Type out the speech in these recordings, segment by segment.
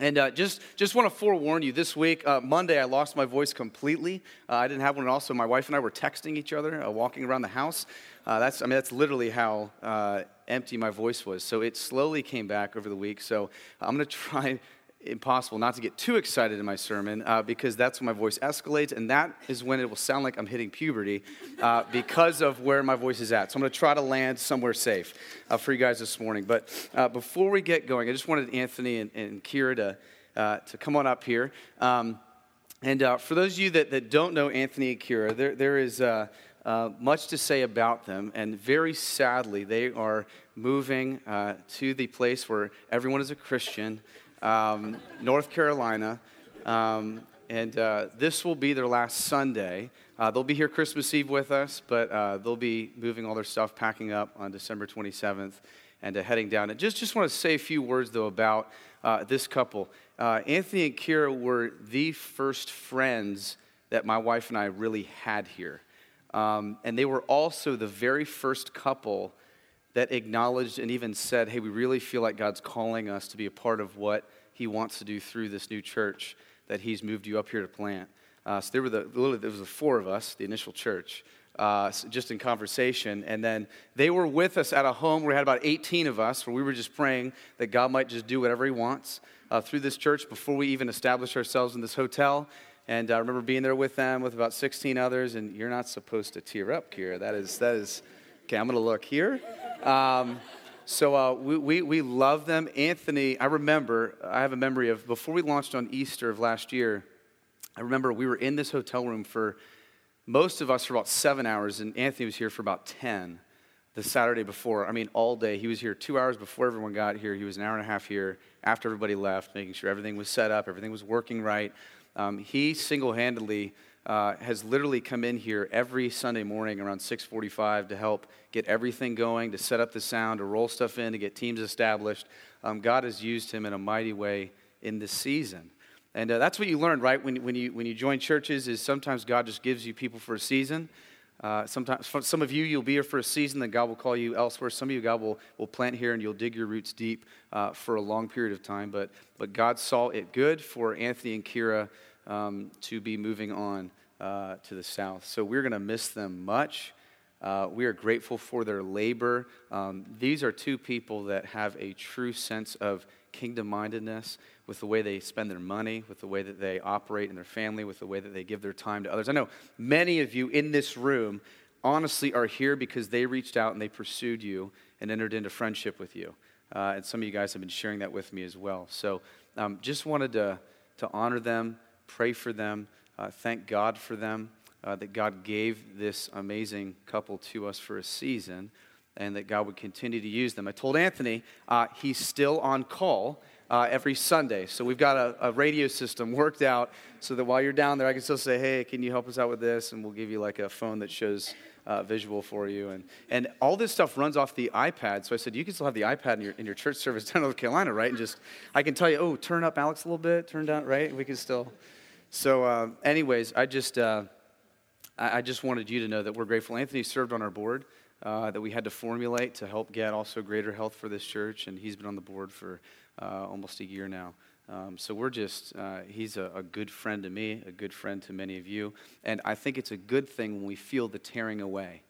And just want to forewarn you, this week, Monday, I lost my voice completely. I didn't have one at all, so my wife and I were texting each other, walking around the house. That's literally how empty my voice was. So it slowly came back over the week. So I'm going to try, impossible, not to get too excited in my sermon because that's when my voice escalates, and that is when it will sound like I'm hitting puberty because of where my voice is at. So I'm going to try to land somewhere safe for you guys this morning. But before we get going, I just wanted Anthony and Kira to come on up here. For those of you that don't know Anthony and Kira, there is much to say about them, and very sadly, they are moving to the place where everyone is a Christian, North Carolina, this will be their last Sunday. They'll be here Christmas Eve with us, but they'll be moving all their stuff, packing up on December 27th and heading down. And just want to say a few words, though, about this couple. Anthony and Kira were the first friends that my wife and I really had here. And they were also the very first couple that acknowledged and even said, hey, we really feel like God's calling us to be a part of what he wants to do through this new church that he's moved you up here to plant. So there was the four of us, the initial church, just in conversation. And then they were with us at a home where we had about 18 of us, where we were just praying that God might just do whatever he wants through this church before we even established ourselves in this hotel. And I remember being there with them, with about 16 others, and you're not supposed to tear up, Kira. That is. Okay, I'm going to look here. We love them. Anthony, I have a memory of before we launched on Easter of last year, I remember we were in this hotel room for most of us for about 7 hours, and Anthony was here for about 10 the Saturday before. I mean, all day. He was here 2 hours before everyone got here. He was an hour and a half here after everybody left, making sure everything was set up, everything was working right. He single-handedly has literally come in here every Sunday morning around 6:45 to help get everything going, to set up the sound, to roll stuff in, to get teams established. God has used him in a mighty way in this season, and that's what you learn, right? When you join churches, is sometimes God just gives you people for a season. Sometimes for some of you, you'll be here for a season, then God will call you elsewhere. Some of you, God will plant here, and you'll dig your roots deep for a long period of time. But God saw it good for Anthony and Kira to be moving on to the south. So we're going to miss them much. We are grateful for their labor. These are two people that have a true sense of kingdom-mindedness with the way they spend their money, with the way that they operate in their family, with the way that they give their time to others. I know many of you in this room honestly are here because they reached out and they pursued you and entered into friendship with you. And some of you guys have been sharing that with me as well. So just wanted to honor them, pray for them, thank God for them, that God gave this amazing couple to us for a season, and that God would continue to use them. I told Anthony he's still on call every Sunday, so we've got a radio system worked out so that while you're down there, I can still say, hey, can you help us out with this, and we'll give you like a phone that shows visual for you, and all this stuff runs off the iPad. So I said, you can still have the iPad in your church service down in North Carolina, right? And just I can tell you, oh, turn up Alex a little bit, turn down, right? We can still. So, anyways, I just wanted you to know that we're grateful. Anthony served on our board that we had to formulate to help get also greater health for this church, and he's been on the board for almost a year now. So we're just, he's a good friend to me, a good friend to many of you. And I think it's a good thing when we feel the tearing away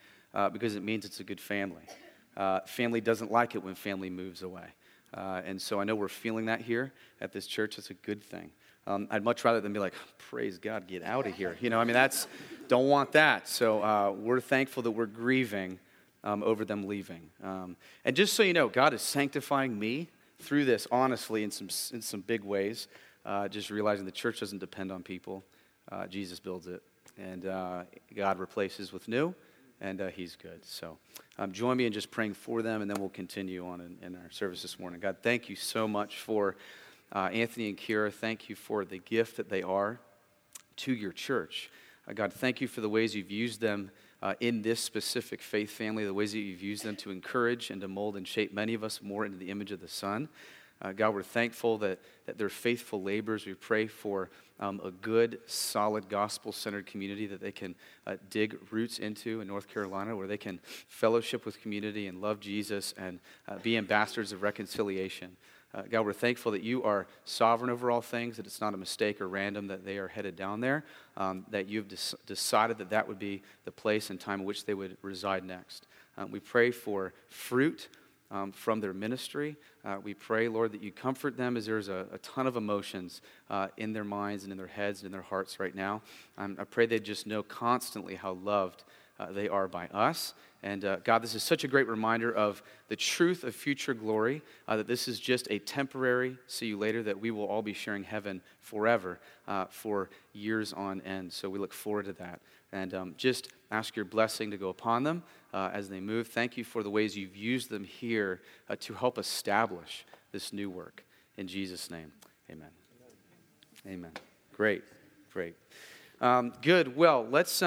because it means it's a good family. Family doesn't like it when family moves away. And so I know we're feeling that here at this church. It's a good thing. I'd much rather than be like, praise God, get out of here. You know, I mean, don't want that. So we're thankful that we're grieving over them leaving. And just so you know, God is sanctifying me through this, honestly, in some big ways, just realizing the church doesn't depend on people. Jesus builds it, and God replaces with new, and he's good. So join me in just praying for them, and then we'll continue on in our service this morning. God, thank you so much for Anthony and Kira. Thank you for the gift that they are to your church. God, thank you for the ways you've used them in this specific faith family, the ways that you've used them to encourage and to mold and shape many of us more into the image of the Son. God, we're thankful that they're faithful laborers. We pray for a good, solid, gospel-centered community that they can dig roots into in North Carolina, where they can fellowship with community and love Jesus and be ambassadors of reconciliation. God, we're thankful that you are sovereign over all things, that it's not a mistake or random that they are headed down there, that you've decided that would be the place and time in which they would reside next. We pray for fruit from their ministry. We pray, Lord, that you comfort them as there's a ton of emotions in their minds and in their heads and in their hearts right now. I pray they just know constantly how loved they are by us. And God, this is such a great reminder of the truth of future glory, that this is just a temporary see you later, that we will all be sharing heaven forever for years on end. So we look forward to that. And just ask your blessing to go upon them as they move. Thank you for the ways you've used them here to help establish this new work. In Jesus' name, amen. Amen. Great. Good. Well, let's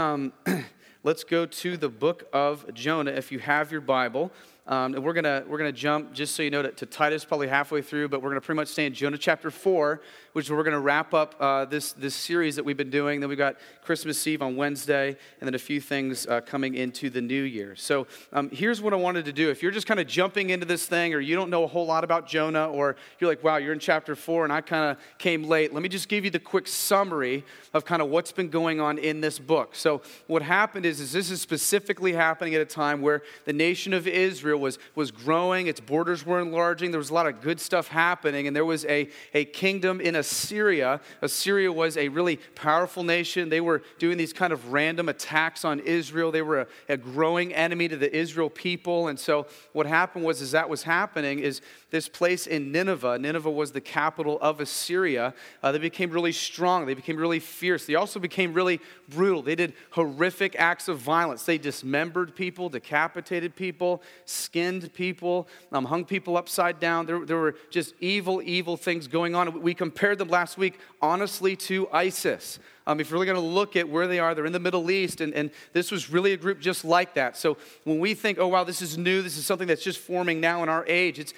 go to the book of Jonah, if you have your Bible. And we're gonna jump, just so you know, to Titus probably halfway through, but we're gonna pretty much stay in Jonah chapter 4, which we're gonna wrap up this series that we've been doing. Then we've got Christmas Eve on Wednesday, and then a few things coming into the new year. So here's what I wanted to do. If you're just kind of jumping into this thing, or you don't know a whole lot about Jonah, or you're like, wow, you're in chapter 4, and I kind of came late. Let me just give you the quick summary of kind of what's been going on in this book. So what happened is this is specifically happening at a time where the nation of Israel was growing, its borders were enlarging, there was a lot of good stuff happening, and there was a kingdom in Assyria. Assyria was a really powerful nation. They were doing these kind of random attacks on Israel. They were a growing enemy to the Israel people, and so what happened was, as that was happening, is this place in Nineveh was the capital of Assyria, they became really strong, they became really fierce, they also became really brutal. They did horrific acts of violence. They dismembered people, decapitated people, skinned people, hung people upside down. There were just evil things going on. We compared them last week, honestly, to ISIS. If you're really going to look at where they are, they're in the Middle East, and this was really a group just like that. So when we think, oh, wow, this is new, this is something that's just forming now in our age, it's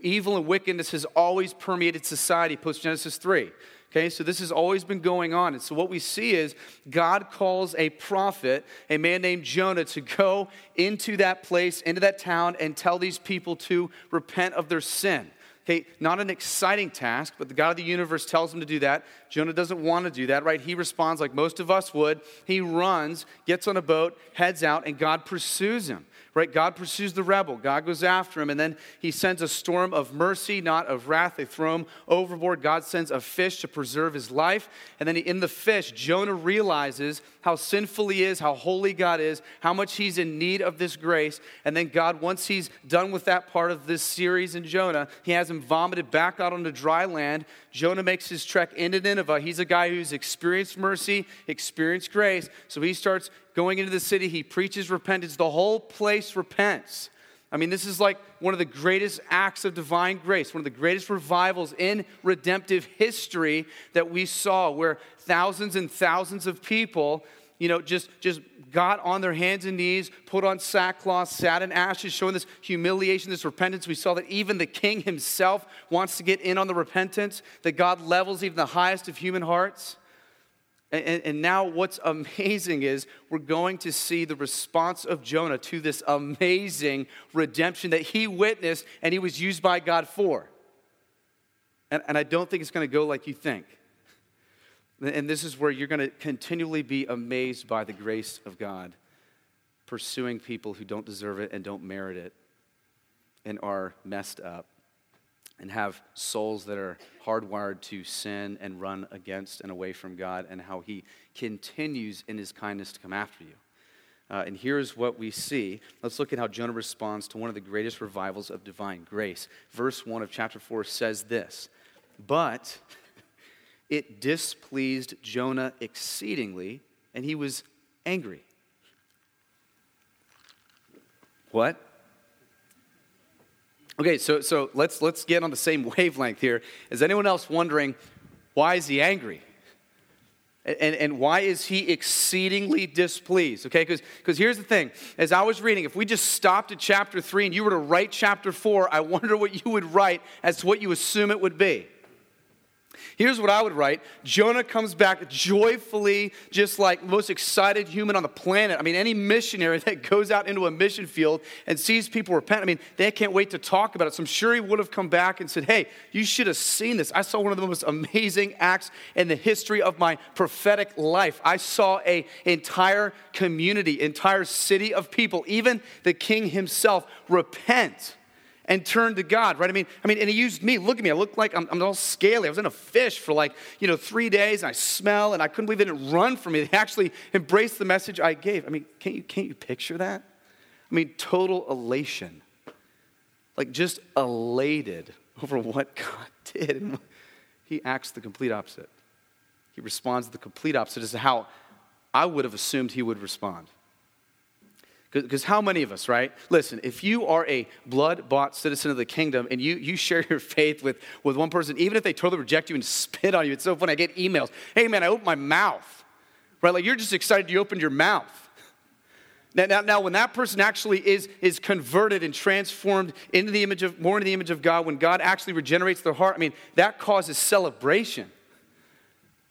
evil and wickedness has always permeated society post Genesis 3. Okay, so this has always been going on. And so what we see is God calls a prophet, a man named Jonah, to go into that place, into that town, and tell these people to repent of their sin. Okay, not an exciting task, but the God of the universe tells him to do that. Jonah doesn't want to do that, right? He responds like most of us would. He runs, gets on a boat, heads out, and God pursues him, right? God pursues the rebel. God goes after him, and then he sends a storm of mercy, not of wrath. They throw him overboard. God sends a fish to preserve his life, and then in the fish, Jonah realizes how sinful he is, how holy God is, how much he's in need of this grace, and then God, once he's done with that part of this series in Jonah, he has him vomited back out onto dry land. Jonah makes his trek into Nineveh. He's a guy who's experienced mercy, experienced grace. So he starts going into the city. He preaches repentance. The whole place repents. I mean, this is like one of the greatest acts of divine grace, one of the greatest revivals in redemptive history that we saw, where thousands and thousands of people, you know, just got on their hands and knees, put on sackcloth, sat in ashes, showing this humiliation, this repentance. We saw that even the king himself wants to get in on the repentance, that God levels even the highest of human hearts. And now what's amazing is we're going to see the response of Jonah to this amazing redemption that he witnessed and he was used by God for. And I don't think it's going to go like you think. And this is where you're going to continually be amazed by the grace of God, pursuing people who don't deserve it and don't merit it and are messed up and have souls that are hardwired to sin and run against and away from God, and how he continues in his kindness to come after you. And here's what we see. Let's look at how Jonah responds to one of the greatest revivals of divine grace. Verse 1 of chapter 4 says this, "But it displeased Jonah exceedingly, and he was angry." What? Okay, so let's get on the same wavelength here. Is anyone else wondering, why is he angry? And why is he exceedingly displeased? Okay, because here's the thing. As I was reading, if we just stopped at chapter 3 and you were to write chapter 4, I wonder what you would write as to what you assume it would be. Here's what I would write. Jonah comes back joyfully, just like the most excited human on the planet. I mean, any missionary that goes out into a mission field and sees people repent, I mean, they can't wait to talk about it. So I'm sure he would have come back and said, hey, you should have seen this. I saw one of the most amazing acts in the history of my prophetic life. I saw an entire community, entire city of people, even the king himself, repent and turn to God, right? I mean, and he used me. Look at me. I look like I'm all scaly. I was in a fish for 3 days, and I smell, and I couldn't believe they didn't run from me. They actually embraced the message I gave. I mean, can't you picture that? I mean, total elation. Like, just elated over what God did. And he acts the complete opposite. He responds the complete opposite as to how I would have assumed he would respond. Because how many of us, right? Listen, if you are a blood-bought citizen of the kingdom and you share your faith with one person, even if they totally reject you and spit on you, it's so funny. I get emails. Hey, man, I opened my mouth. Right? Like, you're just excited you opened your mouth. Now, when that person actually is converted and transformed into the image of God, when God actually regenerates their heart, I mean, that causes celebration.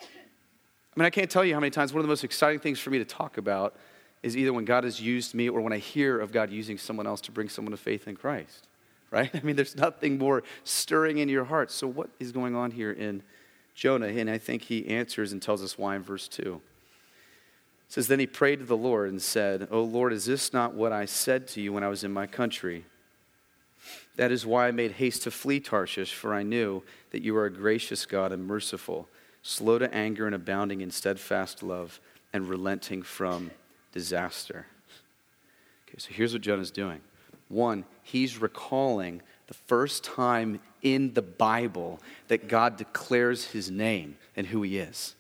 I mean, I can't tell you how many times one of the most exciting things for me to talk about is either when God has used me or when I hear of God using someone else to bring someone to faith in Christ, right? I mean, there's nothing more stirring in your heart. So what is going on here in Jonah? And I think he answers and tells us why in verse 2. It says, then he prayed to the Lord and said, O Lord, is this not what I said to you when I was in my country? That is why I made haste to flee Tarshish, for I knew that you are a gracious God and merciful, slow to anger and abounding in steadfast love and relenting from disaster. Okay, so here's what Jonah's doing. One, he's recalling the first time in the Bible that God declares his name and who he is.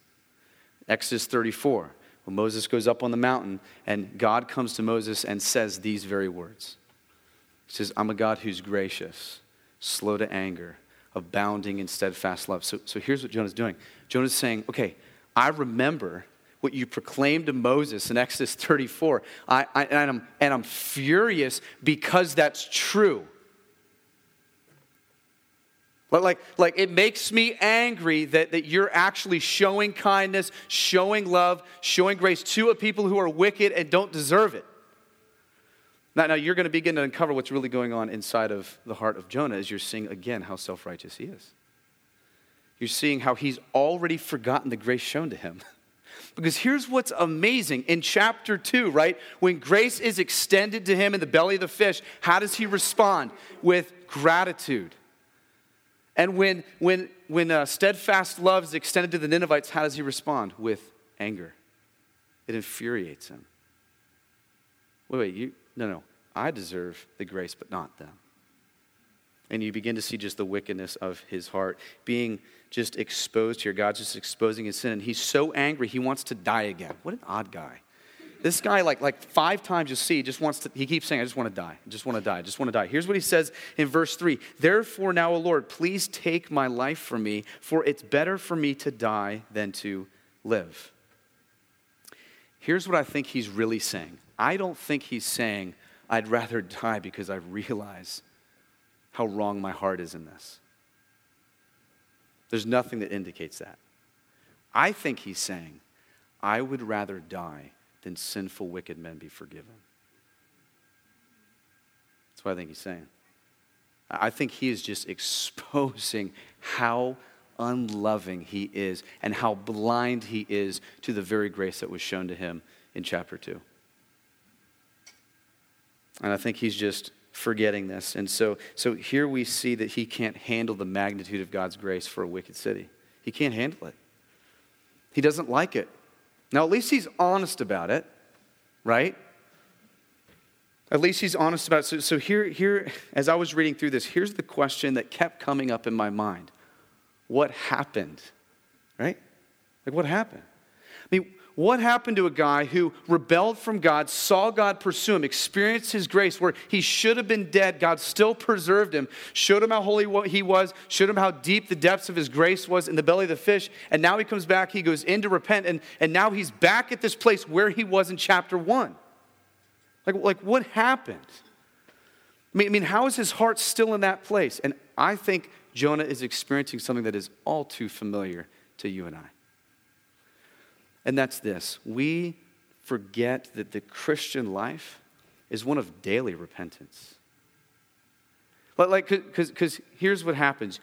Exodus 34, when Moses goes up on the mountain and God comes to Moses and says these very words. He says, I'm a God who's gracious, slow to anger, abounding in steadfast love. So here's what Jonah's doing. Jonah's saying, okay, I remember what you proclaimed to Moses in Exodus 34. I'm furious because that's true. Like it makes me angry that you're actually showing kindness, showing love, showing grace to a people who are wicked and don't deserve it. Now you're going to begin to uncover what's really going on inside of the heart of Jonah as you're seeing again how self-righteous he is. You're seeing how he's already forgotten the grace shown to him. Because here's what's amazing. In chapter 2, right, when grace is extended to him in the belly of the fish, how does he respond? With gratitude. And when steadfast love is extended to the Ninevites, how does he respond? With anger. It infuriates him. Wait, no. I deserve the grace, but not them. And you begin to see just the wickedness of his heart being just exposed here. God's just exposing his sin. And he's so angry, he wants to die again. What an odd guy. This guy, like 5 times you'll see, he keeps saying, I just want to die. I just want to die. I just want to die. Here's what he says in verse 3. Therefore now, O Lord, please take my life from me, for it's better for me to die than to live. Here's what I think he's really saying. I don't think he's saying, I'd rather die because I realize how wrong my heart is in this. There's nothing that indicates that. I think he's saying, I would rather die than sinful, wicked men be forgiven. That's what I think he's saying. I think he is just exposing how unloving he is and how blind he is to the very grace that was shown to him in chapter 2. And I think he's just forgetting this. And so here we see that he can't handle the magnitude of God's grace for a wicked city. He can't handle it. He doesn't like it. Now, at least he's honest about it, right? At least he's honest about it. So here, as I was reading through this, here's the question that kept coming up in my mind. What happened, right? Like, what happened? I mean, what happened to a guy who rebelled from God, saw God pursue him, experienced his grace where he should have been dead? God still preserved him, showed him how holy he was, showed him how deep the depths of his grace was in the belly of the fish, and now he comes back, he goes in to repent, and now he's back at this place where he was in chapter 1. Like what happened? I mean, how is his heart still in that place? And I think Jonah is experiencing something that is all too familiar to you and I. And that's this. We forget that the Christian life is one of daily repentance. Because here's what happens.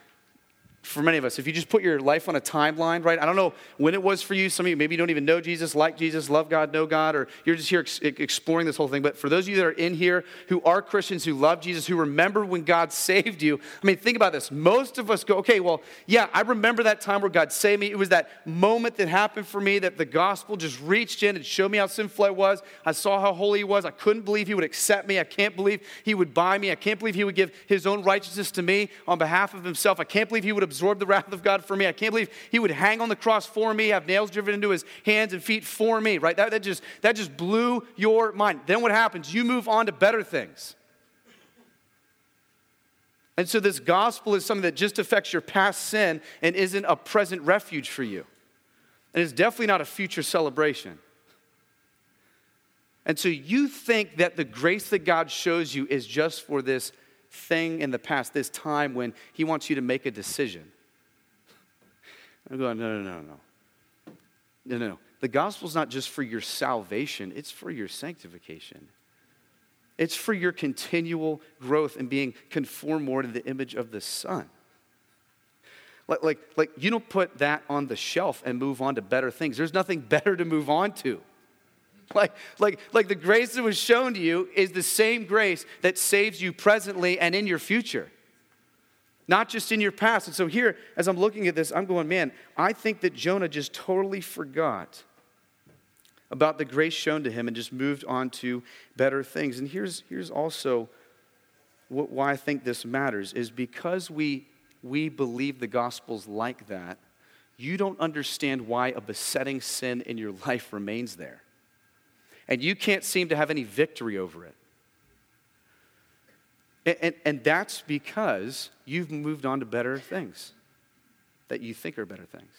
For many of us, if you just put your life on a timeline, right? I don't know when it was for you. Some of you, maybe you don't even know Jesus, like Jesus, love God, know God, or you're just here exploring this whole thing. But for those of you that are in here who are Christians, who love Jesus, who remember when God saved you, I mean, think about this. Most of us go, okay, well, yeah, I remember that time where God saved me. It was that moment that happened for me that the gospel just reached in and showed me how sinful I was. I saw how holy he was. I couldn't believe he would accept me. I can't believe he would buy me. I can't believe he would give his own righteousness to me on behalf of himself. I can't believe he would absorb the wrath of God for me. I can't believe he would hang on the cross for me, have nails driven into his hands and feet for me, right? That just blew your mind. Then what happens? You move on to better things. And so this gospel is something that just affects your past sin and isn't a present refuge for you. And it's definitely not a future celebration. And so you think that the grace that God shows you is just for this thing in the past, this time when he wants you to make a decision. I'm going, no. The gospel's not just for your salvation, it's for your sanctification. It's for your continual growth and being conformed more to the image of the Son. Like you don't put that on the shelf and move on to better things. There's nothing better to move on to. Like the grace that was shown to you is the same grace that saves you presently and in your future, not just in your past. And so here, as I'm looking at this, I'm going, man, I think that Jonah just totally forgot about the grace shown to him and just moved on to better things. And here's also why I think this matters is because we believe the gospel's like that, you don't understand why a besetting sin in your life remains there. And you can't seem to have any victory over it. And that's because you've moved on to better things that you think are better things.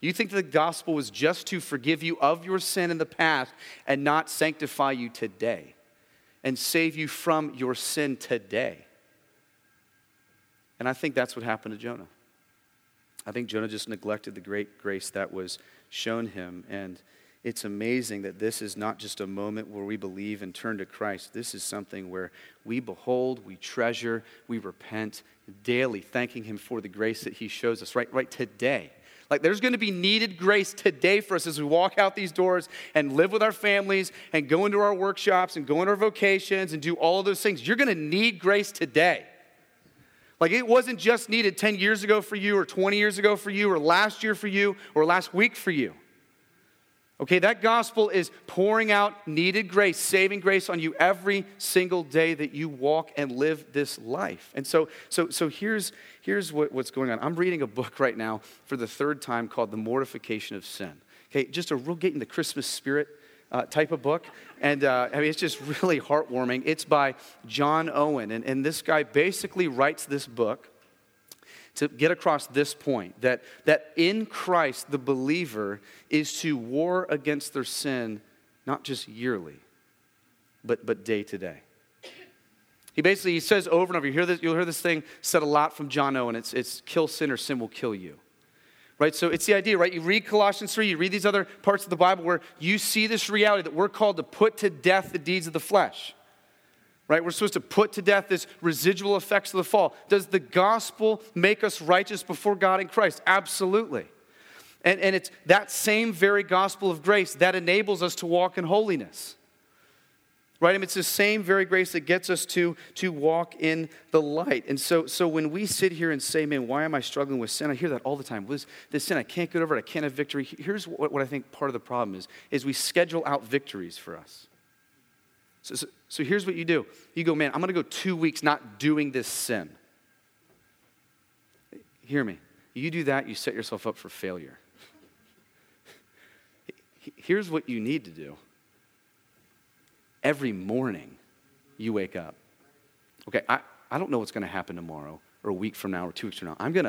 You think the gospel was just to forgive you of your sin in the past and not sanctify you today and save you from your sin today. And I think that's what happened to Jonah. I think Jonah just neglected the great grace that was shown him. And it's amazing that this is not just a moment where we believe and turn to Christ. This is something where we behold, we treasure, we repent daily, thanking him for the grace that he shows us right today. Like there's going to be needed grace today for us as we walk out these doors and live with our families and go into our workshops and go into our vocations and do all of those things. You're going to need grace today. Like it wasn't just needed 10 years ago for you or 20 years ago for you or last year for you or last week for you. Okay, that gospel is pouring out needed grace, saving grace on you every single day that you walk and live this life. And so here's what's going on. I'm reading a book right now for the third time called The Mortification of Sin. Okay, just a real get in the Christmas spirit type of book. And I mean, it's just really heartwarming. It's by John Owen. And this guy basically writes this book to get across this point, that in Christ, the believer is to war against their sin, not just yearly, but day to day. He says over and over, you'll hear this thing said a lot from John Owen, it's kill sin or sin will kill you. Right, so it's the idea, right? You read Colossians 3, you read these other parts of the Bible where you see this reality that we're called to put to death the deeds of the flesh. Right? We're supposed to put to death this residual effects of the fall. Does the gospel make us righteous before God in Christ? Absolutely. And it's that same very gospel of grace that enables us to walk in holiness. Right? I mean, it's the same very grace that gets us to walk in the light. And so when we sit here and say, man, why am I struggling with sin? I hear that all the time. This sin, I can't get over it. I can't have victory. Here's what I think part of the problem is we schedule out victories for us. So here's what you do. You go, man, I'm going to go 2 weeks not doing this sin. Hear me. You do that, you set yourself up for failure. Here's what you need to do. Every morning you wake up. Okay, I don't know what's going to happen tomorrow or a week from now or 2 weeks from now. I'm going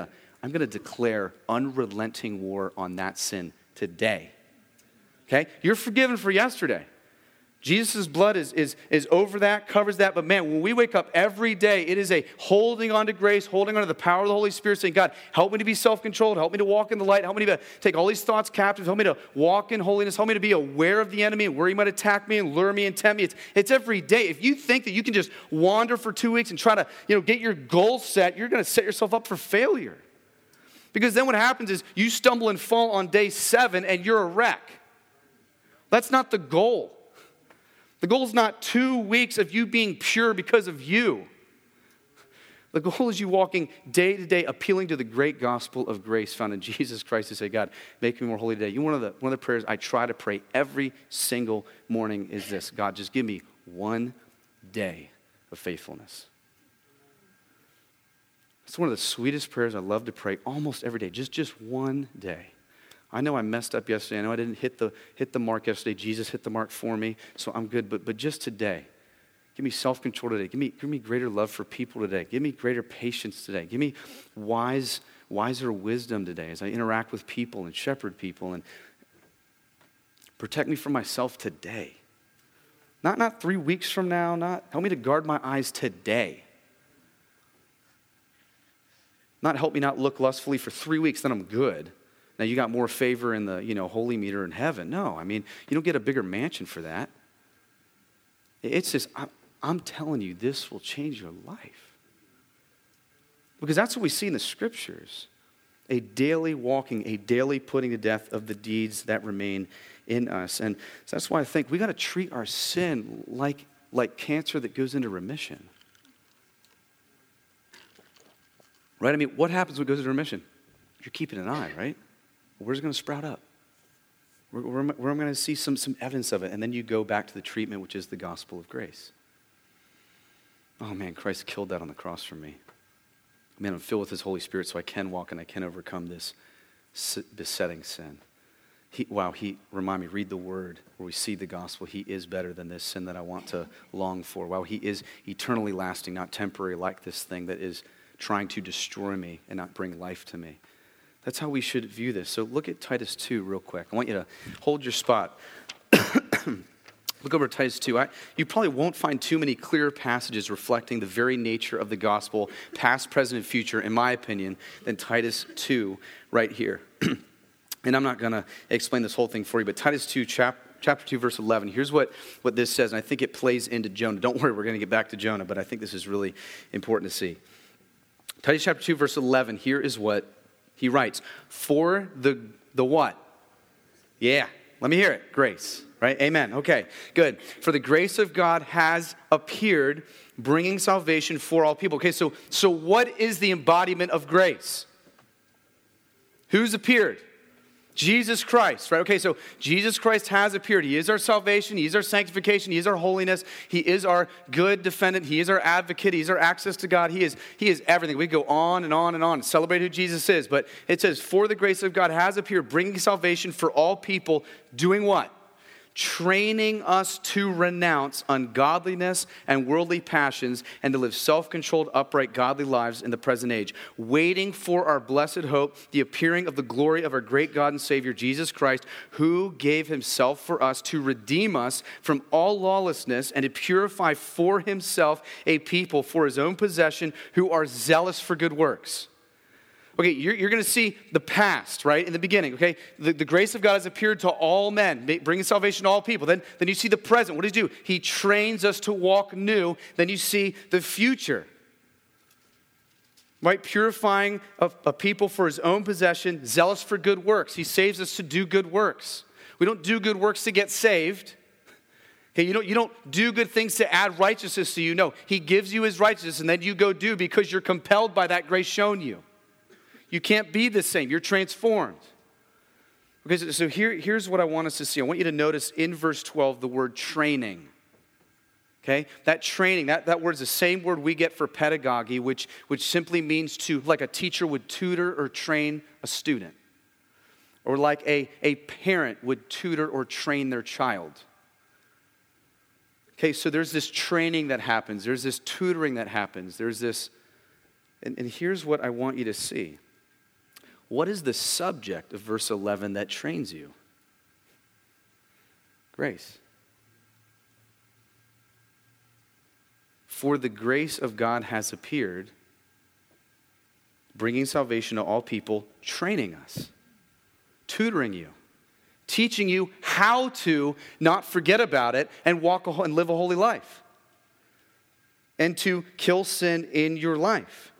to declare unrelenting war on that sin today. Okay? You're forgiven for yesterday. Jesus' blood is over that, covers that. But man, when we wake up every day, it is a holding on to grace, holding on to the power of the Holy Spirit, saying, God, help me to be self-controlled. Help me to walk in the light. Help me to take all these thoughts captive. Help me to walk in holiness. Help me to be aware of the enemy and where he might attack me and lure me and tempt me. It's every day. If you think that you can just wander for 2 weeks and try to, get your goals set, you're going to set yourself up for failure. Because then what happens is you stumble and fall on day 7 and you're a wreck. That's not the goal. The goal is not 2 weeks of you being pure because of you. The goal is you walking day to day, appealing to the great gospel of grace found in Jesus Christ to say, God, make me more holy today. One of the prayers I try to pray every single morning is this: God, just give me one day of faithfulness. It's one of the sweetest prayers I love to pray almost every day, just one day. I know I messed up yesterday. I know I didn't hit the mark yesterday. Jesus hit the mark for me, so I'm good. But just today, give me self-control today. Give me greater love for people today. Give me greater patience today. Give me wiser wisdom today as I interact with people and shepherd people, and protect me from myself today. Not 3 weeks from now. Not help me to guard my eyes today. Not help me not look lustfully for 3 weeks, then I'm good. Now, you got more favor in the, holy meter in heaven. No, you don't get a bigger mansion for that. It's just, I'm telling you, this will change your life. Because that's what we see in the scriptures. A daily walking, a daily putting to death of the deeds that remain in us. And so that's why I think we got to treat our sin like cancer that goes into remission. Right? What happens when it goes into remission? You're keeping an eye, right? Where's it going to sprout up? Where am I going to see some evidence of it? And then you go back to the treatment, which is the gospel of grace. Oh man, Christ killed that on the cross for me. Man, I'm filled with his Holy Spirit so I can walk and I can overcome this besetting sin. Remind me, read the word where we see the gospel. He is better than this sin that I want to long for. Wow, he is eternally lasting, not temporary like this thing that is trying to destroy me and not bring life to me. That's how we should view this. So look at Titus 2 real quick. I want you to hold your spot. Look over at Titus 2. You probably won't find too many clearer passages reflecting the very nature of the gospel, past, present, and future, in my opinion, than Titus 2 right here. And I'm not going to explain this whole thing for you, but Titus 2 chapter 2, verse 11. Here's what this says, and I think it plays into Jonah. Don't worry, we're going to get back to Jonah, but I think this is really important to see. Titus chapter 2, verse 11, here is what he writes. For the what? Yeah, let me hear it. Grace, right? Amen. Okay, good. For the grace of God has appeared, bringing salvation for all people. Okay, so what is the embodiment of grace? Who's appeared? Jesus Christ, right? Okay, so Jesus Christ has appeared. He is our salvation. He is our sanctification. He is our holiness. He is our good defendant. He is our advocate. He is our access to God. He is everything. We go on and on and on and celebrate who Jesus is. But it says, for the grace of God has appeared, bringing salvation for all people, doing what? Training us to renounce ungodliness and worldly passions and to live self-controlled, upright, godly lives in the present age, waiting for our blessed hope, the appearing of the glory of our great God and Savior, Jesus Christ, who gave himself for us to redeem us from all lawlessness and to purify for himself a people for his own possession who are zealous for good works. Okay, you're going to see the past, right, in the beginning, okay? The grace of God has appeared to all men, bringing salvation to all people. Then you see the present. What does he do? He trains us to walk new. Then you see the future, right? Purifying a people for his own possession, zealous for good works. He saves us to do good works. We don't do good works to get saved. Okay, you don't do good things to add righteousness to you. No, he gives you his righteousness, and then you go do because you're compelled by that grace shown you. You can't be the same. You're transformed. Okay, so here's what I want us to see. I want you to notice in verse 12 the word training. Okay? That training, that word is the same word we get for pedagogy, which simply means to, like a teacher would tutor or train a student. Or like a parent would tutor or train their child. Okay, so there's this training that happens. There's this tutoring that happens. There's this, and here's what I want you to see. What is the subject of verse 11 that trains you? Grace. For the grace of God has appeared, bringing salvation to all people, training us, tutoring you, teaching you how to not forget about it and walk and live a holy life, and to kill sin in your life.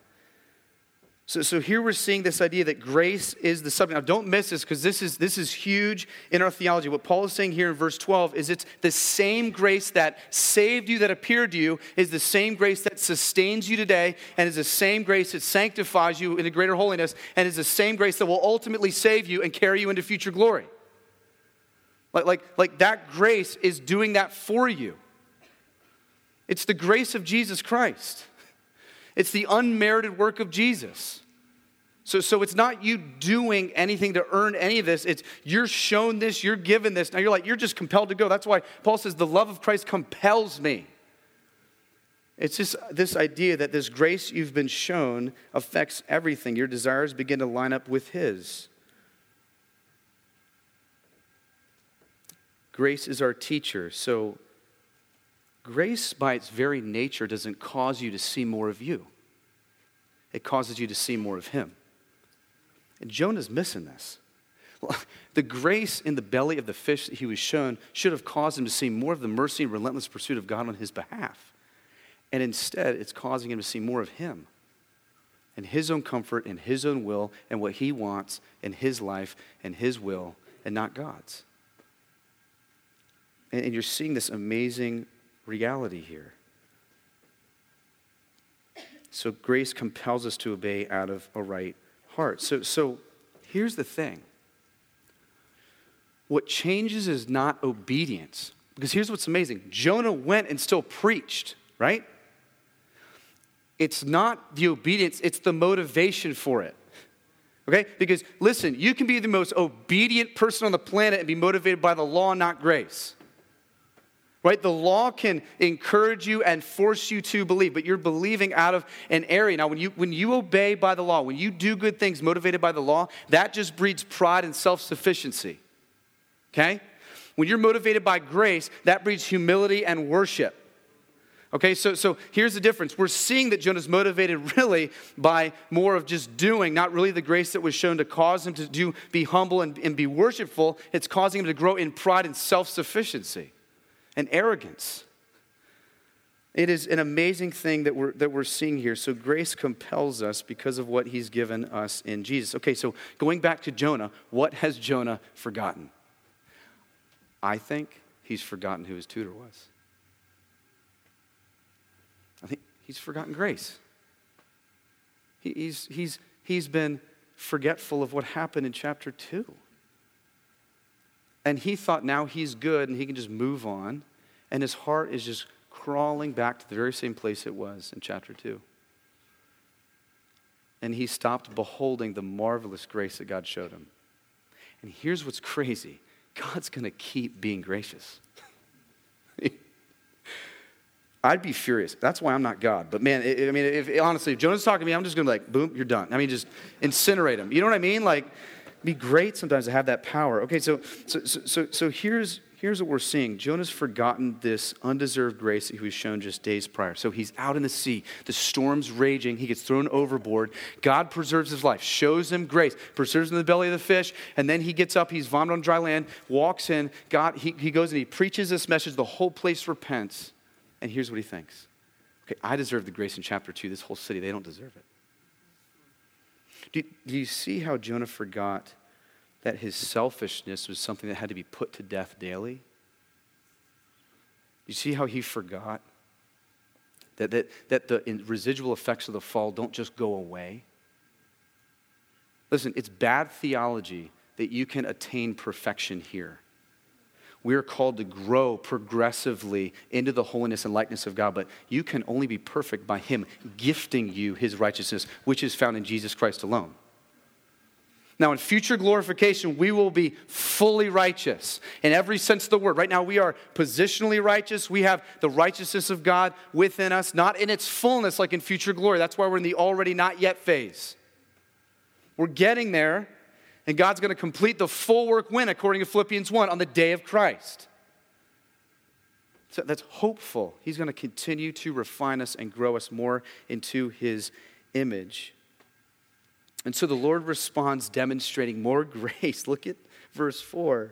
So here we're seeing this idea that grace is the subject. Now don't miss this, because this is huge in our theology. What Paul is saying here in verse 12 is it's the same grace that saved you, that appeared to you, is the same grace that sustains you today, and is the same grace that sanctifies you into greater holiness, and is the same grace that will ultimately save you and carry you into future glory. Like that grace is doing that for you. It's the grace of Jesus Christ. It's the unmerited work of Jesus. So it's not you doing anything to earn any of this. It's you're shown this, you're given this. Now you're just compelled to go. That's why Paul says the love of Christ compels me. It's just this idea that this grace you've been shown affects everything. Your desires begin to line up with his. Grace is our teacher. So grace, by its very nature, doesn't cause you to see more of you. It causes you to see more of him. And Jonah's missing this. The grace in the belly of the fish that he was shown should have caused him to see more of the mercy and relentless pursuit of God on his behalf. And instead, it's causing him to see more of him and his own comfort and his own will and what he wants and his life and his will and not God's. And you're seeing this amazing reality here. So grace compels us to obey out of a right heart. So here's the thing. What changes is not obedience. Because here's what's amazing. Jonah went and still preached, right? It's not the obedience, it's the motivation for it. Okay? Because listen, you can be the most obedient person on the planet and be motivated by the law, not grace. Right? The law can encourage you and force you to believe, but you're believing out of an area. Now, when you obey by the law, when you do good things motivated by the law, that just breeds pride and self-sufficiency. Okay? When you're motivated by grace, that breeds humility and worship. Okay, so here's the difference. We're seeing that Jonah's motivated really by more of just doing, not really the grace that was shown to cause him to be humble and be worshipful. It's causing him to grow in pride and self-sufficiency and arrogance. It is an amazing thing that we're seeing here. So grace compels us because of what he's given us in Jesus. Okay, so going back to Jonah, what has Jonah forgotten? I think he's forgotten who his tutor was. I think he's forgotten grace. He's been forgetful of what happened in chapter 2. And he thought now he's good and he can just move on. And his heart is just crawling back to the very same place it was in chapter 2. And he stopped beholding the marvelous grace that God showed him. And here's what's crazy. God's going to keep being gracious. I'd be furious. That's why I'm not God. But man, honestly, if Jonah's talking to me, I'm just going to be like, boom, you're done. I mean, just incinerate him. You know what I mean? Like, be great sometimes to have that power. Okay, so here's what we're seeing. Jonah's forgotten this undeserved grace that he was shown just days prior. So he's out in the sea. The storm's raging. He gets thrown overboard. God preserves his life, shows him grace, preserves him in the belly of the fish, and then he gets up. He's vomited on dry land, walks in. God, he goes and he preaches this message. The whole place repents, and here's what he thinks. Okay, I deserve the grace in chapter 2. This whole city, they don't deserve it. Do you see how Jonah forgot that his selfishness was something that had to be put to death daily? You see how he forgot that the residual effects of the fall don't just go away? Listen, it's bad theology that you can attain perfection here. We are called to grow progressively into the holiness and likeness of God, but you can only be perfect by him gifting you his righteousness, which is found in Jesus Christ alone. Now, in future glorification, we will be fully righteous in every sense of the word. Right now, we are positionally righteous. We have the righteousness of God within us, not in its fullness like in future glory. That's why we're in the already not yet phase. We're getting there. And God's going to complete the full work according to Philippians 1, on the day of Christ. So that's hopeful. He's going to continue to refine us and grow us more into his image. And so the Lord responds demonstrating more grace. Look at verse 4.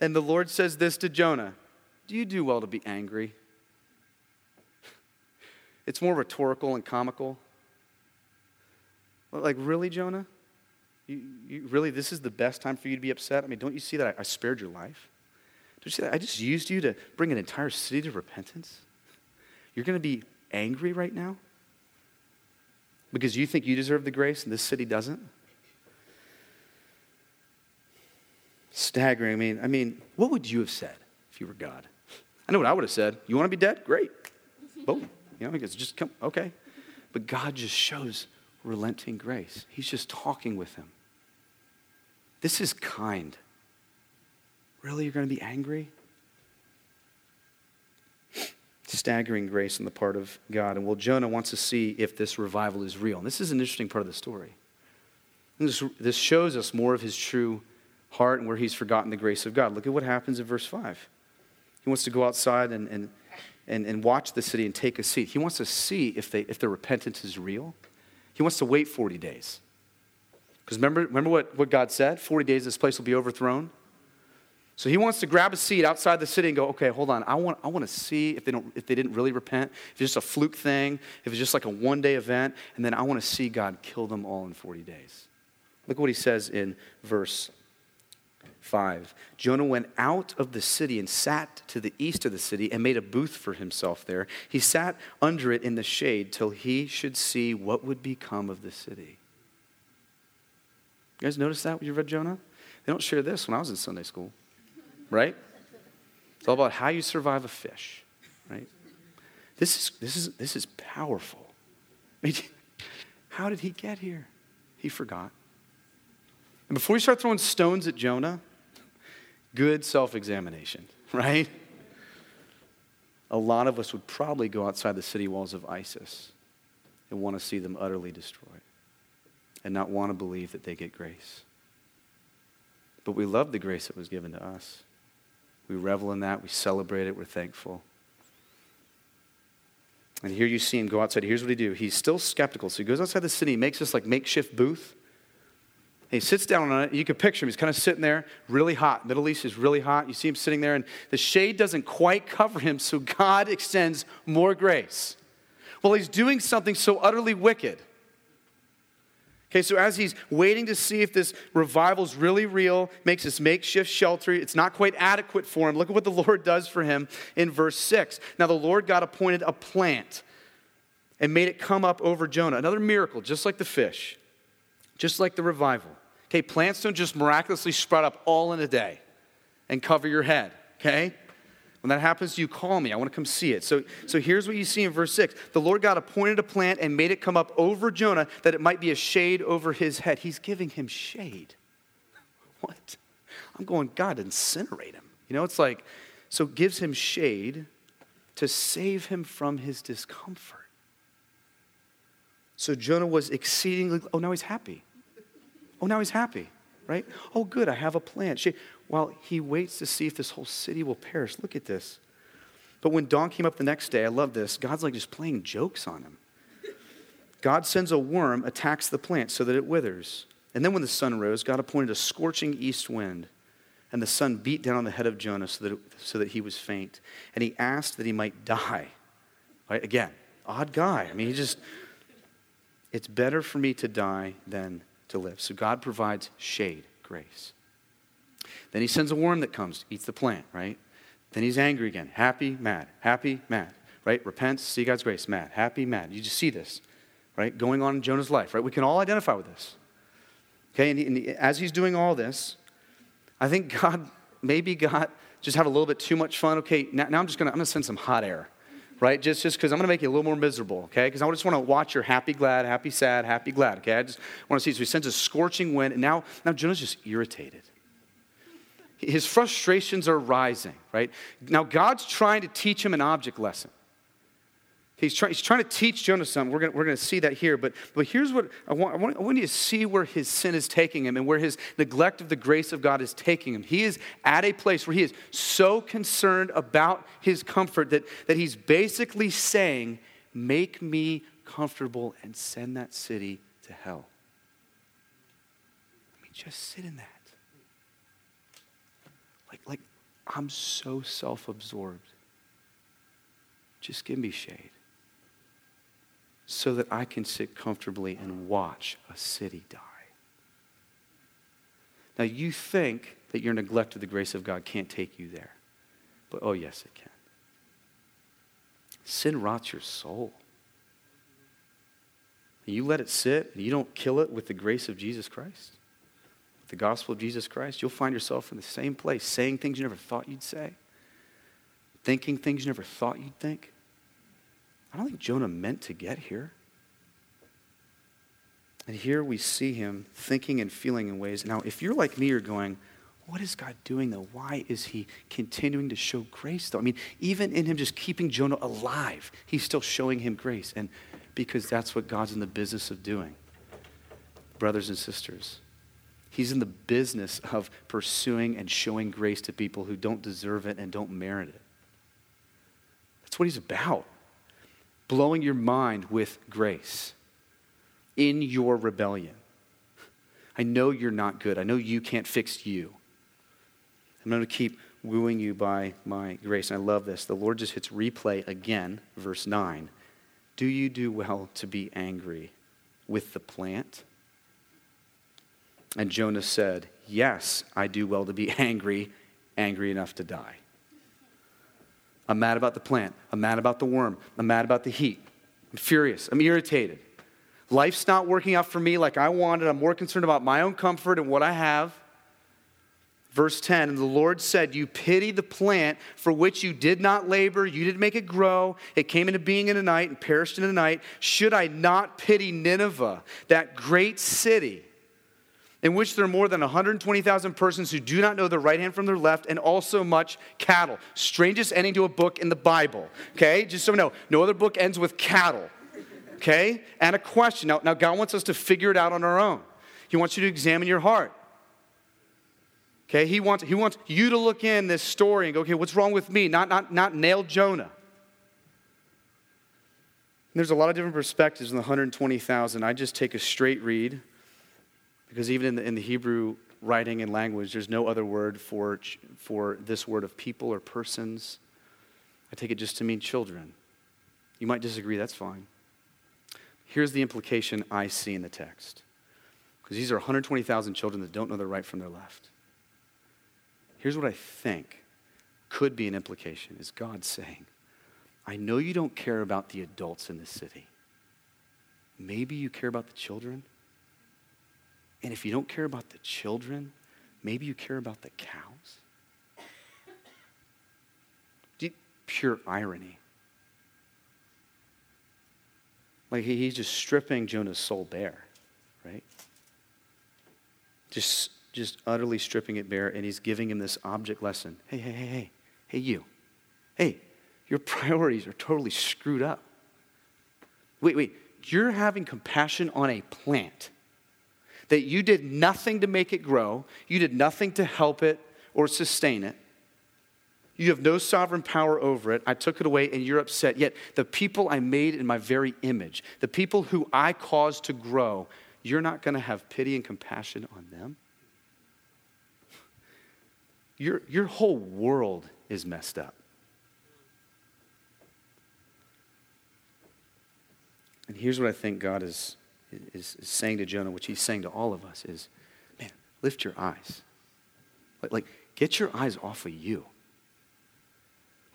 And the Lord says this to Jonah, "Do you do well to be angry?" It's more rhetorical and comical. Like, really, Jonah? You really, this is the best time for you to be upset? I mean, don't you see that I spared your life? Don't you see that I just used you to bring an entire city to repentance? You're going to be angry right now? Because you think you deserve the grace and this city doesn't? Staggering. I mean, what would you have said if you were God? I know what I would have said. You want to be dead? Great. Boom. You know, it's just come, okay. But God just shows relenting grace. He's just talking with him. This is kind. Really, you're going to be angry? Staggering grace on the part of God. And well, Jonah wants to see if this revival is real. And this is an interesting part of the story. And this shows us more of his true heart and where he's forgotten the grace of God. Look at what happens in verse 5. He wants to go outside and watch the city and take a seat. He wants to see if their repentance is real. He wants to wait 40 days. Because remember what God said? 40 days, this place will be overthrown. So he wants to grab a seat outside the city and go, okay, hold on. I want to see if they didn't really repent, if it's just a fluke thing, if it's just like a one-day event, and then I want to see God kill them all in 40 days. Look what he says in verse 5. Jonah went out of the city and sat to the east of the city and made a booth for himself there. He sat under it in the shade till he should see what would become of the city. You guys notice that when you read Jonah? They don't share this when I was in Sunday school. Right? It's all about how you survive a fish, right? This is powerful. I mean, how did he get here? He forgot. And before you start throwing stones at Jonah, good self-examination, right? A lot of us would probably go outside the city walls of ISIS and want to see them utterly destroyed and not want to believe that they get grace. But we love the grace that was given to us. We revel in that. We celebrate it. We're thankful. And here you see him go outside. Here's what he do. He's still skeptical. So he goes outside the city. He makes this like makeshift booth. And he sits down on it. You can picture him. He's kind of sitting there, really hot. Middle East is really hot. You see him sitting there, and the shade doesn't quite cover him, so God extends more grace. Well, he's doing something so utterly wicked. Okay, so as he's waiting to see if this revival's really real, makes this makeshift shelter, it's not quite adequate for him. Look at what the Lord does for him in verse 6. Now the Lord God appointed a plant and made it come up over Jonah. Another miracle, just like the fish, just like the revival. Okay, plants don't just miraculously sprout up all in a day and cover your head, okay? When that happens, you call me. I want to come see it. So here's what you see in verse 6. The Lord God appointed a plant and made it come up over Jonah that it might be a shade over his head. He's giving him shade. What? I'm going, God, incinerate him. You know, it's like, so gives him shade to save him from his discomfort. So Jonah was exceedingly, oh, now he's happy. Oh, now he's happy, right? Oh, good, I have a plant. Shade. While he waits to see if this whole city will perish. Look at this. But when dawn came up the next day, I love this, God's like just playing jokes on him. God sends a worm, attacks the plant so that it withers. And then when the sun rose, God appointed a scorching east wind, and the sun beat down on the head of Jonah so that he was faint. And he asked that he might die. Right? Again, odd guy. I mean, he just, it's better for me to die than to live. So God provides shade, grace. Then he sends a worm that comes, eats the plant, right? Then he's angry again. Happy, mad, right? Repents, see God's grace, mad, happy, mad. You just see this, right? Going on in Jonah's life, right? We can all identify with this. Okay, and as he's doing all this, I think God maybe got, just have a little bit too much fun. Okay, now I'm going to send some hot air, right? Just because I'm going to make you a little more miserable, okay? Because I just want to watch your happy, glad, happy, sad, happy, glad, okay? I just want to see. So he sends a scorching wind, and now Jonah's just irritated. His frustrations are rising, right? Now God's trying to teach him an object lesson. He's trying to teach Jonah something. We're going to see that here. But here's what I want you to see where his sin is taking him and where his neglect of the grace of God is taking him. He is at a place where he is so concerned about his comfort that he's basically saying, make me comfortable and send that city to hell. I mean, just sit in that. Like I'm so self-absorbed. Just give me shade. So that I can sit comfortably and watch a city die. Now, you think that your neglect of the grace of God can't take you there. But, oh, yes, it can. Sin rots your soul. And you let it sit, and you don't kill it with the grace of Jesus Christ, with the gospel of Jesus Christ, you'll find yourself in the same place, saying things you never thought you'd say, thinking things you never thought you'd think. I don't think Jonah meant to get here. And here we see him thinking and feeling in ways. Now, if you're like me, you're going, what is God doing though? Why is he continuing to show grace though? I mean, even in him just keeping Jonah alive, he's still showing him grace. And because that's what God's in the business of doing. Brothers and sisters, he's in the business of pursuing and showing grace to people who don't deserve it and don't merit it. That's what he's about. Blowing your mind with grace in your rebellion. I know you're not good. I know you can't fix you. I'm going to keep wooing you by my grace. And I love this. The Lord just hits replay again, verse 9. Do you do well to be angry with the plant? And Jonah said, yes, I do well to be angry enough to die. I'm mad about the plant. I'm mad about the worm. I'm mad about the heat. I'm furious. I'm irritated. Life's not working out for me like I wanted. I'm more concerned about my own comfort and what I have. Verse 10, and the Lord said, you pity the plant for which you did not labor. You didn't make it grow. It came into being in a night and perished in a night. Should I not pity Nineveh, that great city, in which there are more than 120,000 persons who do not know their right hand from their left, and also much cattle. Strangest ending to a book in the Bible, okay? Just so we know, no other book ends with cattle, okay? And a question. Now God wants us to figure it out on our own. He wants you to examine your heart, okay? He wants you to look in this story and go, okay, what's wrong with me? Not nail Jonah. And there's a lot of different perspectives in the 120,000. I just take a straight read. Because even in the Hebrew writing and language, there's no other word for this word of people or persons. I take it just to mean children. You might disagree, that's fine. Here's the implication I see in the text. Because these are 120,000 children that don't know their right from their left. Here's what I think could be an implication, is God saying, I know you don't care about the adults in this city. Maybe you care about the children. And if you don't care about the children, maybe you care about the cows. Pure irony. Like he's just stripping Jonah's soul bare, right? Just utterly stripping it bare, and he's giving him this object lesson. Hey. Hey, you. Hey, your priorities are totally screwed up. Wait. You're having compassion on a plant that you did nothing to make it grow, you did nothing to help it or sustain it, you have no sovereign power over it, I took it away and you're upset, yet the people I made in my very image, the people who I caused to grow, you're not going to have pity and compassion on them? Your whole world is messed up. And here's what I think God is saying to Jonah, which he's saying to all of us, is, man, lift your eyes. Like get your eyes off of you.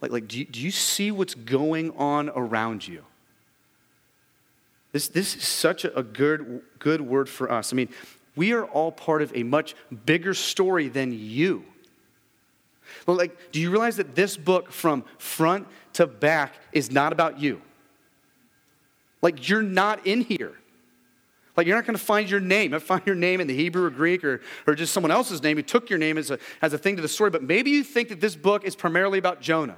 Like do you see what's going on around you? This is such a good word for us. I mean, we are all part of a much bigger story than you. But do you realize that this book from front to back is not about you? Like you're not in here. Like you're not going to find your name. You'll find your name in the Hebrew or Greek or just someone else's name who took your name as a thing to the story. But maybe you think that this book is primarily about Jonah.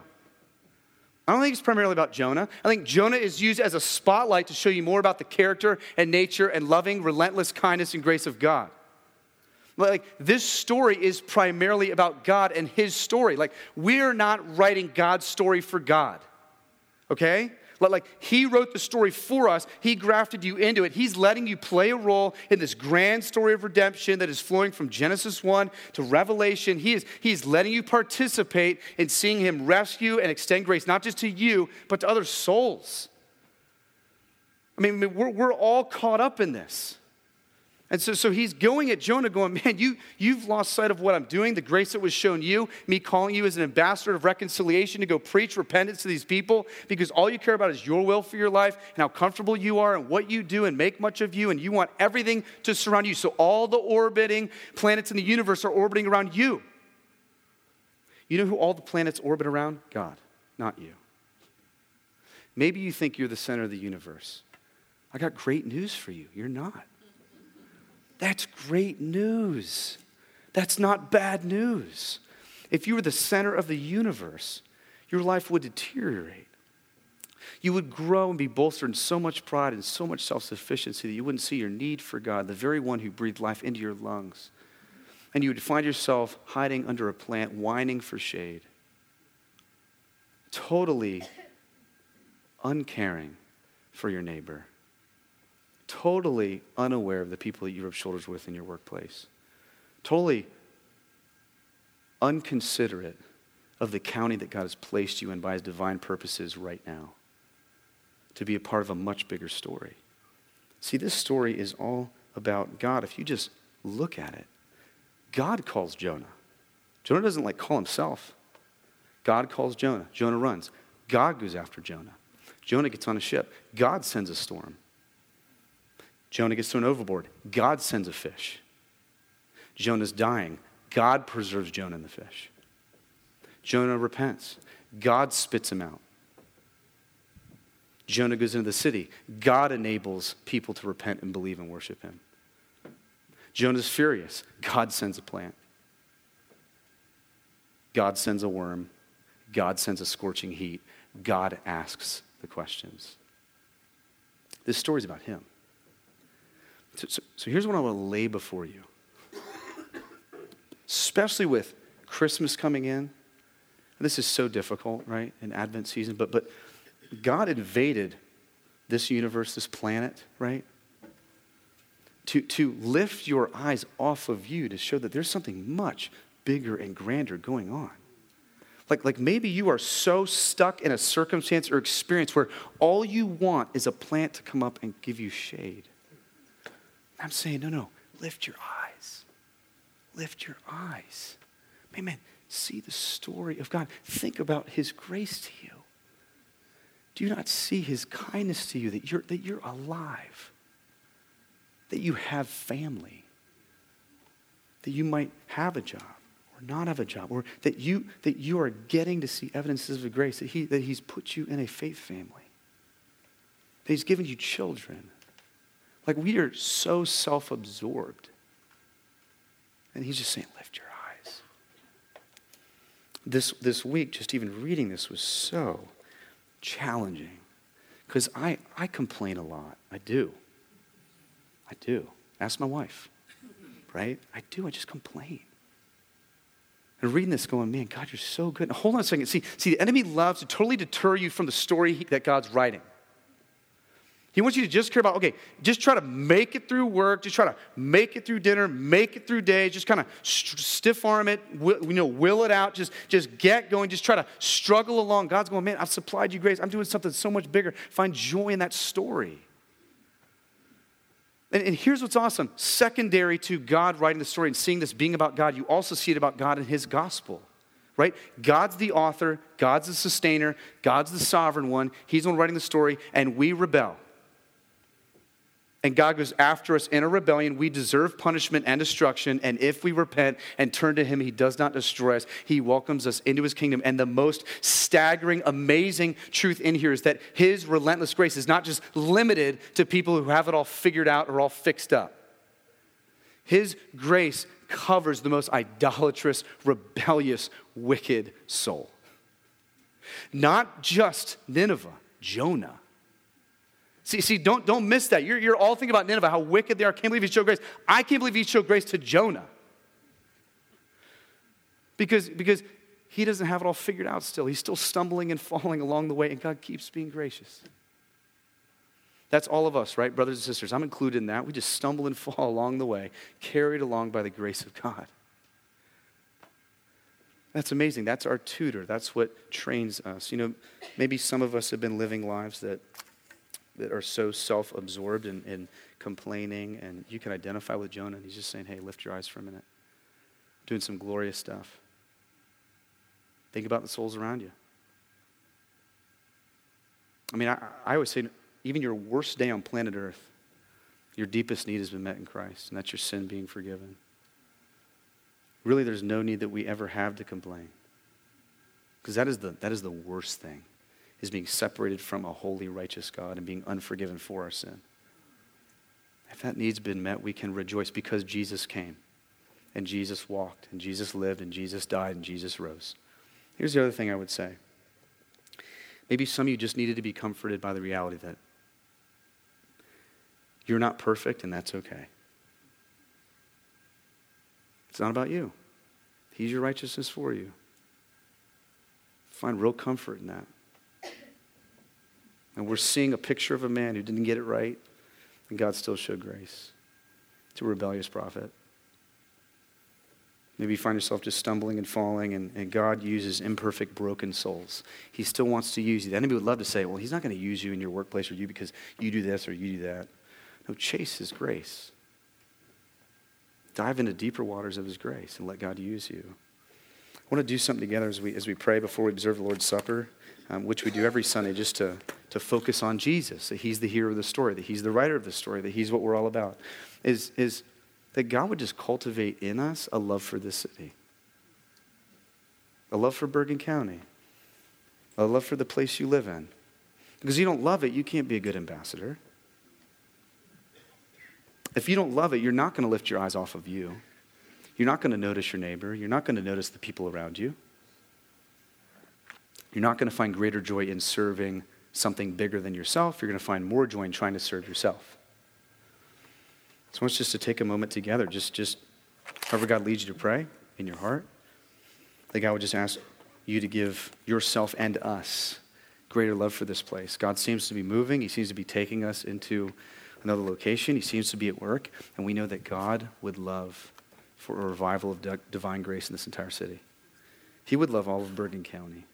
I don't think it's primarily about Jonah. I think Jonah is used as a spotlight to show you more about the character and nature and loving, relentless kindness and grace of God. Like, this story is primarily about God and his story. Like, we're not writing God's story for God, okay? Like, he wrote the story for us. He grafted you into it. He's letting you play a role in this grand story of redemption that is flowing from Genesis 1 to Revelation. He's letting you participate in seeing him rescue and extend grace, not just to you, but to other souls. I mean, we're all caught up in this. And so he's going at Jonah going, man, you've lost sight of what I'm doing, the grace that was shown you, me calling you as an ambassador of reconciliation to go preach repentance to these people because all you care about is your will for your life and how comfortable you are and what you do and make much of you, and you want everything to surround you. So all the orbiting planets in the universe are orbiting around you. You know who all the planets orbit around? God, not you. Maybe you think you're the center of the universe. I got great news for you. You're not. That's great news. That's not bad news. If you were the center of the universe, your life would deteriorate. You would grow and be bolstered in so much pride and so much self-sufficiency that you wouldn't see your need for God, the very one who breathed life into your lungs. And you would find yourself hiding under a plant, whining for shade, totally uncaring for your neighbor. Totally unaware of the people that you rub shoulders with in your workplace. Totally unconsiderate of the county that God has placed you in by his divine purposes right now to be a part of a much bigger story. See, this story is all about God. If you just look at it, God calls Jonah. Jonah doesn't call himself. God calls Jonah. Jonah runs. God goes after Jonah. Jonah gets on a ship. God sends a storm. Jonah gets thrown overboard. God sends a fish. Jonah's dying. God preserves Jonah in the fish. Jonah repents. God spits him out. Jonah goes into the city. God enables people to repent and believe and worship him. Jonah's furious. God sends a plant. God sends a worm. God sends a scorching heat. God asks the questions. This story's about him. So here's what I want to lay before you. Especially with Christmas coming in. This is so difficult, right? In Advent season. But God invaded this universe, this planet, right? To lift your eyes off of you to show that there's something much bigger and grander going on. Like maybe you are so stuck in a circumstance or experience where all you want is a plant to come up and give you shade. I'm saying, no, lift your eyes. Lift your eyes. Man, see the story of God. Think about his grace to you. Do you not see his kindness to you, that you're alive, that you have family, that you might have a job or not have a job, or that you are getting to see evidences of grace, that he's put you in a faith family, that he's given you children. We are so self-absorbed. And he's just saying, lift your eyes. This week, just even reading this was so challenging. Because I complain a lot. I do. Ask my wife. Right? I do. I just complain. And reading this going, man, God, you're so good. Now, hold on a second. See, the enemy loves to totally deter you from the story that God's writing. He wants you to just care about, okay, just try to make it through work, just try to make it through dinner, make it through days, just kind of stiff arm it, will it out, just get going, just try to struggle along. God's going, man, I've supplied you grace. I'm doing something so much bigger. Find joy in that story. And here's what's awesome. Secondary to God writing the story and seeing this being about God, you also see it about God and his gospel. Right? God's the author, God's the sustainer, God's the sovereign one. He's the one writing the story, and we rebel. And God goes after us in a rebellion. We deserve punishment and destruction. And if we repent and turn to him, he does not destroy us. He welcomes us into his kingdom. And the most staggering, amazing truth in here is that his relentless grace is not just limited to people who have it all figured out or all fixed up. His grace covers the most idolatrous, rebellious, wicked soul. Not just Nineveh, Jonah. See, don't miss that. You're all thinking about Nineveh, how wicked they are. Can't believe he showed grace. I can't believe he showed grace to Jonah. Because he doesn't have it all figured out still. He's still stumbling and falling along the way, and God keeps being gracious. That's all of us, right, brothers and sisters? I'm included in that. We just stumble and fall along the way, carried along by the grace of God. That's amazing. That's our tutor. That's what trains us. You know, maybe some of us have been living lives that are so self-absorbed and complaining, and you can identify with Jonah, and he's just saying, hey, lift your eyes for a minute. Doing some glorious stuff. Think about the souls around you. I mean, I always say, even your worst day on planet Earth, your deepest need has been met in Christ, and that's your sin being forgiven. Really, there's no need that we ever have to complain, because that is the worst thing, is being separated from a holy, righteous God and being unforgiven for our sin. If that need's been met, we can rejoice because Jesus came, and Jesus walked, and Jesus lived, and Jesus died, and Jesus rose. Here's the other thing I would say. Maybe some of you just needed to be comforted by the reality that you're not perfect, and that's okay. It's not about you. He's your righteousness for you. Find real comfort in that. And we're seeing a picture of a man who didn't get it right, and God still showed grace to a rebellious prophet. Maybe you find yourself just stumbling and falling, and God uses imperfect, broken souls. He still wants to use you. The enemy would love to say, well, he's not going to use you in your workplace or you because you do this or you do that. No, chase his grace. Dive into deeper waters of his grace and let God use you. I want to do something together as we pray before we observe the Lord's Supper, which we do every Sunday, just to focus on Jesus, that he's the hero of the story, that he's the writer of the story, that he's what we're all about, is that God would just cultivate in us a love for this city, a love for Bergen County, a love for the place you live in. Because you don't love it, you can't be a good ambassador. If you don't love it, you're not going to lift your eyes off of you. You're not going to notice your neighbor. You're not going to notice the people around you. You're not going to find greater joy in serving something bigger than yourself. You're going to find more joy in trying to serve yourself. So I want us just to take a moment together, just however God leads you to pray in your heart, that God would just ask you to give yourself and us greater love for this place. God seems to be moving. He seems to be taking us into another location. He seems to be at work, and we know that God would love for a revival of divine grace in this entire city. He would love all of Bergen County.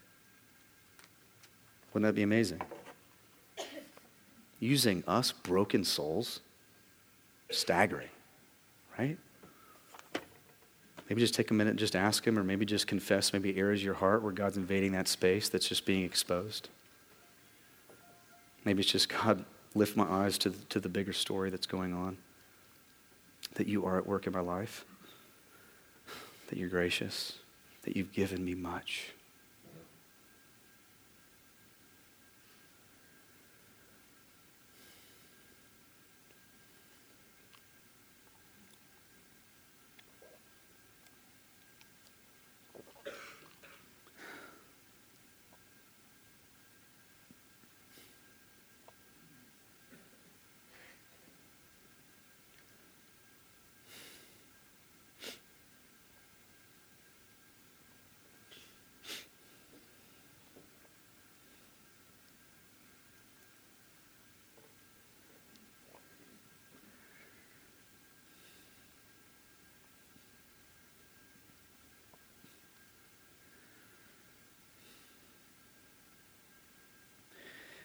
Wouldn't that be amazing? Using us, broken souls, staggering, right? Maybe just take a minute and just ask him, or maybe just confess maybe areas of your heart where God's invading that space that's just being exposed. Maybe it's just, God, lift my eyes to the bigger story that's going on, that you are at work in my life, that you're gracious, that you've given me much.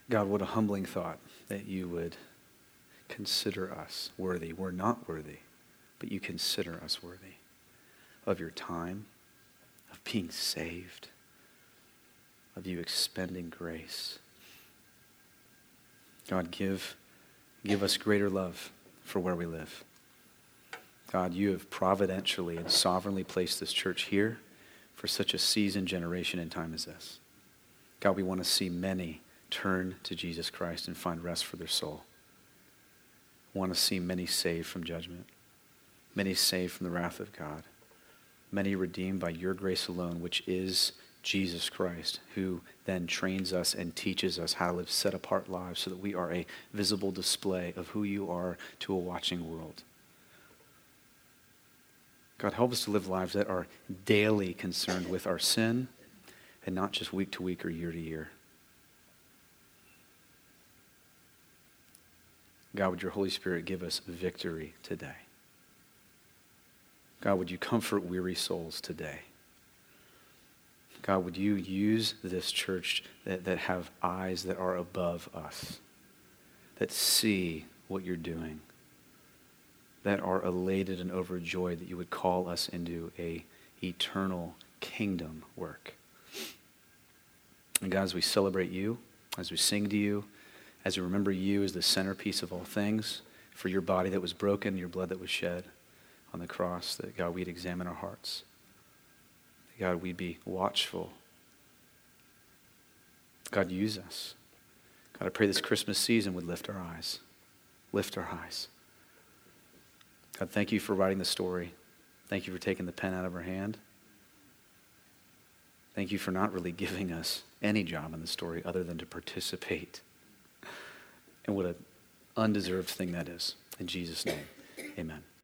God, what a humbling thought that you would consider us worthy. We're not worthy, but you consider us worthy of your time, of being saved, of you expending grace. God, give us greater love for where we live. God, you have providentially and sovereignly placed this church here for such a season, generation, and time as this. God, we want to see many turn to Jesus Christ and find rest for their soul. I want to see many saved from judgment, many saved from the wrath of God, many redeemed by your grace alone, which is Jesus Christ, who then trains us and teaches us how to live set apart lives so that we are a visible display of who you are to a watching world. God, help us to live lives that are daily concerned with our sin and not just week to week or year to year. God, would your Holy Spirit give us victory today? God, would you comfort weary souls today? God, would you use this church that have eyes that are above us, that see what you're doing, that are elated and overjoyed that you would call us into a eternal kingdom work. And God, as we celebrate you, as we sing to you, as we remember you as the centerpiece of all things, for your body that was broken, your blood that was shed on the cross, that God, we'd examine our hearts. God, we'd be watchful. God, use us. God, I pray this Christmas season would lift our eyes. Lift our eyes. God, thank you for writing the story. Thank you for taking the pen out of our hand. Thank you for not really giving us any job in the story other than to participate. And what an undeserved thing that is. In Jesus' name, amen.